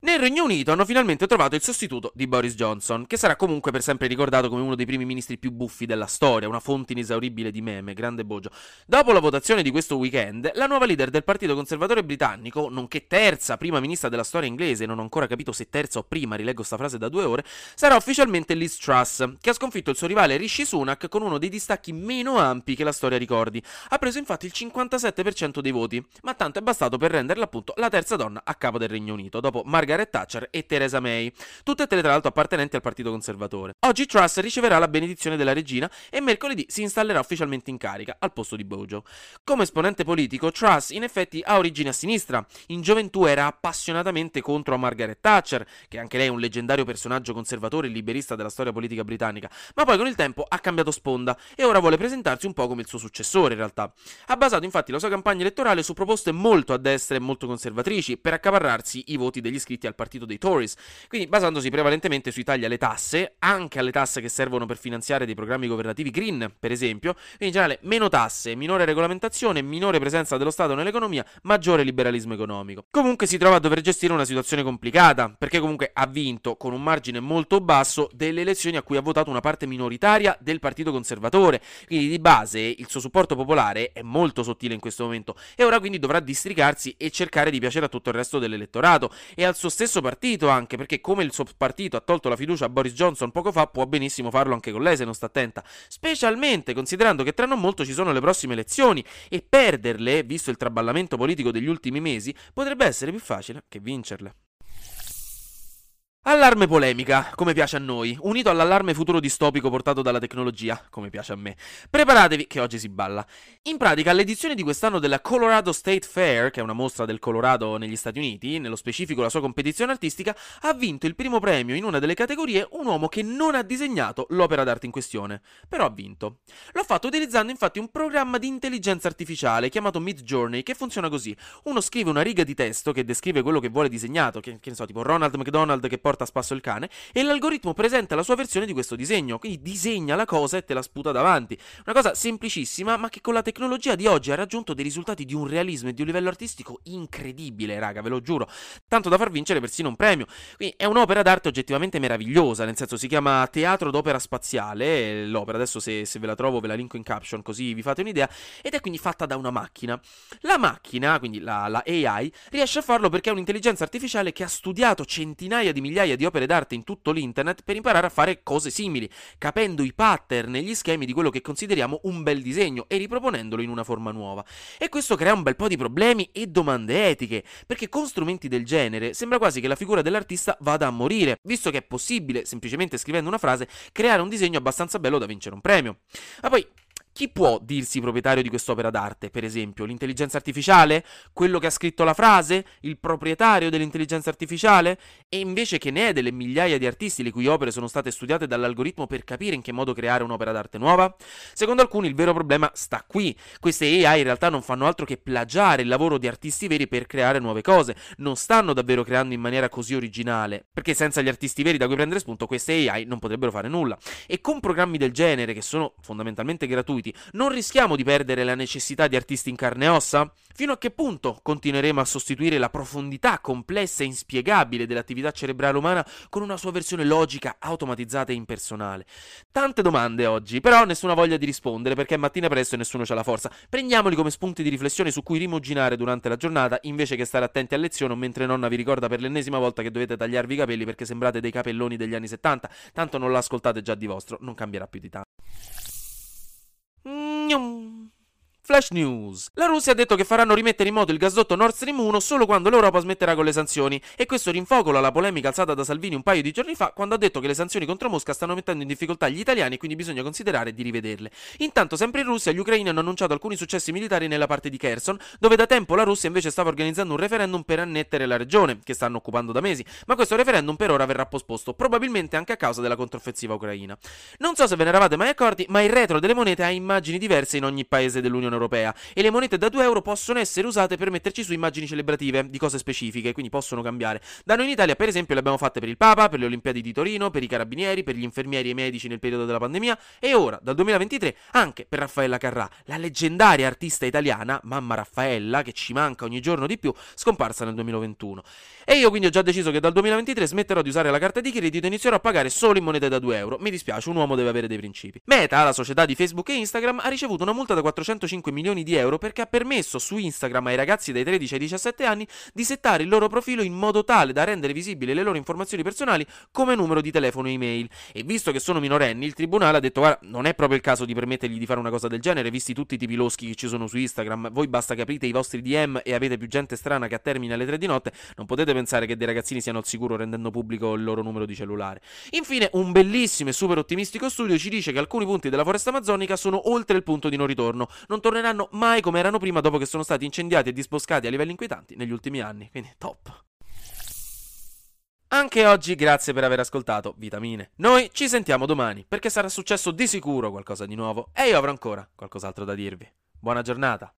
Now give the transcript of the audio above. Nel Regno Unito hanno finalmente trovato il sostituto di Boris Johnson, che sarà comunque per sempre ricordato come uno dei primi ministri più buffi della storia, una fonte inesauribile di meme, grande bogio. Dopo la votazione di questo weekend, la nuova leader del partito conservatore britannico, nonché terza prima ministra della storia inglese, non ho ancora capito se terza o prima, rileggo sta frase da 2 ore, sarà ufficialmente Liz Truss, che ha sconfitto il suo rivale Rishi Sunak con uno dei distacchi meno ampi che la storia ricordi. Ha preso infatti il 57% dei voti, ma tanto è bastato per renderla appunto la terza donna a capo del Regno Unito, dopo Margaret Thatcher e Theresa May, tutte e tre tra l'altro appartenenti al partito conservatore. Oggi Truss riceverà la benedizione della regina e mercoledì si installerà ufficialmente in carica al posto di Bojo. Come esponente politico, Truss in effetti ha origini a sinistra. In gioventù era appassionatamente contro Margaret Thatcher, che anche lei è un leggendario personaggio conservatore e liberista della storia politica britannica, ma poi con il tempo ha cambiato sponda e ora vuole presentarsi un po' come il suo successore in realtà. Ha basato infatti la sua campagna elettorale su proposte molto a destra e molto conservatrici per accaparrarsi i voti degli iscritti al partito dei Tories, quindi basandosi prevalentemente sui tagli alle tasse, anche alle tasse che servono per finanziare dei programmi governativi green, per esempio, quindi in generale meno tasse, minore regolamentazione, minore presenza dello Stato nell'economia, maggiore liberalismo economico. Comunque si trova a dover gestire una situazione complicata, perché comunque ha vinto, con un margine molto basso, delle elezioni a cui ha votato una parte minoritaria del partito conservatore, quindi di base il suo supporto popolare è molto sottile in questo momento e ora quindi dovrà districarsi e cercare di piacere a tutto il resto dell'elettorato e al suo stesso partito anche, perché come il suo partito ha tolto la fiducia a Boris Johnson poco fa, può benissimo farlo anche con lei se non sta attenta, specialmente considerando che tra non molto ci sono le prossime elezioni e perderle, visto il traballamento politico degli ultimi mesi, potrebbe essere più facile che vincerle. Allarme polemica, come piace a noi, unito all'allarme futuro distopico portato dalla tecnologia, come piace a me. Preparatevi che oggi si balla. In pratica, l'edizione di quest'anno della Colorado State Fair, che è una mostra del Colorado negli Stati Uniti, nello specifico la sua competizione artistica, ha vinto il primo premio in una delle categorie un uomo che non ha disegnato l'opera d'arte in questione, però ha vinto. L'ho fatto utilizzando infatti un programma di intelligenza artificiale chiamato Mid Journey, che funziona così. Uno scrive una riga di testo che descrive quello che vuole disegnato, che ne so, tipo Ronald McDonald che porta a spasso il cane, e l'algoritmo presenta la sua versione di questo disegno, quindi disegna la cosa e te la sputa davanti. Una cosa semplicissima, ma che con la tecnologia di oggi ha raggiunto dei risultati di un realismo e di un livello artistico incredibile, raga, ve lo giuro, tanto da far vincere persino un premio. Quindi è un'opera d'arte oggettivamente meravigliosa, nel senso, si chiama Teatro d'Opera Spaziale l'opera, adesso se ve la trovo ve la linko in caption così vi fate un'idea, ed è quindi fatta da una macchina. La macchina, quindi la AI, riesce a farlo perché è un'intelligenza artificiale che ha studiato centinaia di migliaia di opere d'arte in tutto l'internet per imparare a fare cose simili, capendo i pattern e gli schemi di quello che consideriamo un bel disegno e riproponendolo in una forma nuova. E questo crea un bel po' di problemi e domande etiche, perché con strumenti del genere sembra quasi che la figura dell'artista vada a morire, visto che è possibile, semplicemente scrivendo una frase, creare un disegno abbastanza bello da vincere un premio. Ma poi, chi può dirsi proprietario di quest'opera d'arte, per esempio? L'intelligenza artificiale? Quello che ha scritto la frase? Il proprietario dell'intelligenza artificiale? E invece che ne è delle migliaia di artisti le cui opere sono state studiate dall'algoritmo per capire in che modo creare un'opera d'arte nuova? Secondo alcuni il vero problema sta qui. Queste AI in realtà non fanno altro che plagiare il lavoro di artisti veri per creare nuove cose. Non stanno davvero creando in maniera così originale, perché senza gli artisti veri da cui prendere spunto queste AI non potrebbero fare nulla. E con programmi del genere, che sono fondamentalmente gratuiti, non rischiamo di perdere la necessità di artisti in carne e ossa? Fino a che punto continueremo a sostituire la profondità complessa e inspiegabile dell'attività cerebrale umana con una sua versione logica, automatizzata e impersonale? Tante domande oggi, però nessuna voglia di rispondere, perché è mattina presto e nessuno c'ha la forza. Prendiamoli come spunti di riflessione su cui rimuginare durante la giornata, invece che stare attenti a lezione o mentre nonna vi ricorda per l'ennesima volta che dovete tagliarvi i capelli perché sembrate dei capelloni degli anni 70, tanto non l'ascoltate già di vostro, non cambierà più di tanto. Flash News. La Russia ha detto che faranno rimettere in moto il gasdotto Nord Stream 1 solo quando l'Europa smetterà con le sanzioni, e questo rinfocola la polemica alzata da Salvini un paio di giorni fa, quando ha detto che le sanzioni contro Mosca stanno mettendo in difficoltà gli italiani e quindi bisogna considerare di rivederle. Intanto, sempre in Russia, gli ucraini hanno annunciato alcuni successi militari nella parte di Kherson, dove da tempo la Russia invece stava organizzando un referendum per annettere la regione, che stanno occupando da mesi, ma questo referendum per ora verrà posposto, probabilmente anche a causa della controffensiva ucraina. Non so se ve ne eravate mai accorti, ma il retro delle monete ha immagini diverse in ogni paese dell'Unione Europea. europea, e le monete da 2 euro possono essere usate per metterci su immagini celebrative di cose specifiche, quindi possono cambiare. Da noi in Italia, per esempio, le abbiamo fatte per il Papa, per le Olimpiadi di Torino, per i carabinieri, per gli infermieri e i medici nel periodo della pandemia, e ora, dal 2023, anche per Raffaella Carrà, la leggendaria artista italiana, mamma Raffaella, che ci manca ogni giorno di più, scomparsa nel 2021. E io quindi ho già deciso che dal 2023 smetterò di usare la carta di credito e inizierò a pagare solo in monete da 2 euro. Mi dispiace, un uomo deve avere dei principi. Meta, la società di Facebook e Instagram, ha ricevuto una multa da 405 milioni di euro perché ha permesso su Instagram ai ragazzi dai 13 ai 17 anni di settare il loro profilo in modo tale da rendere visibili le loro informazioni personali come numero di telefono e email. E visto che sono minorenni, il tribunale ha detto: guarda, non è proprio il caso di permettergli di fare una cosa del genere, visti tutti i tipi loschi che ci sono su Instagram. Voi basta che aprite i vostri DM e avete più gente strana che a termine alle 3 di notte. Non potete pensare che dei ragazzini siano al sicuro rendendo pubblico il loro numero di cellulare. Infine, un bellissimo e super ottimistico studio ci dice che alcuni punti della foresta amazzonica sono oltre il punto di non ritorno, non torneranno mai come erano prima dopo che sono stati incendiati e disboscati a livelli inquietanti negli ultimi anni, quindi top. Anche oggi grazie per aver ascoltato Vitamine. Noi ci sentiamo domani, perché sarà successo di sicuro qualcosa di nuovo e io avrò ancora qualcos'altro da dirvi. Buona giornata.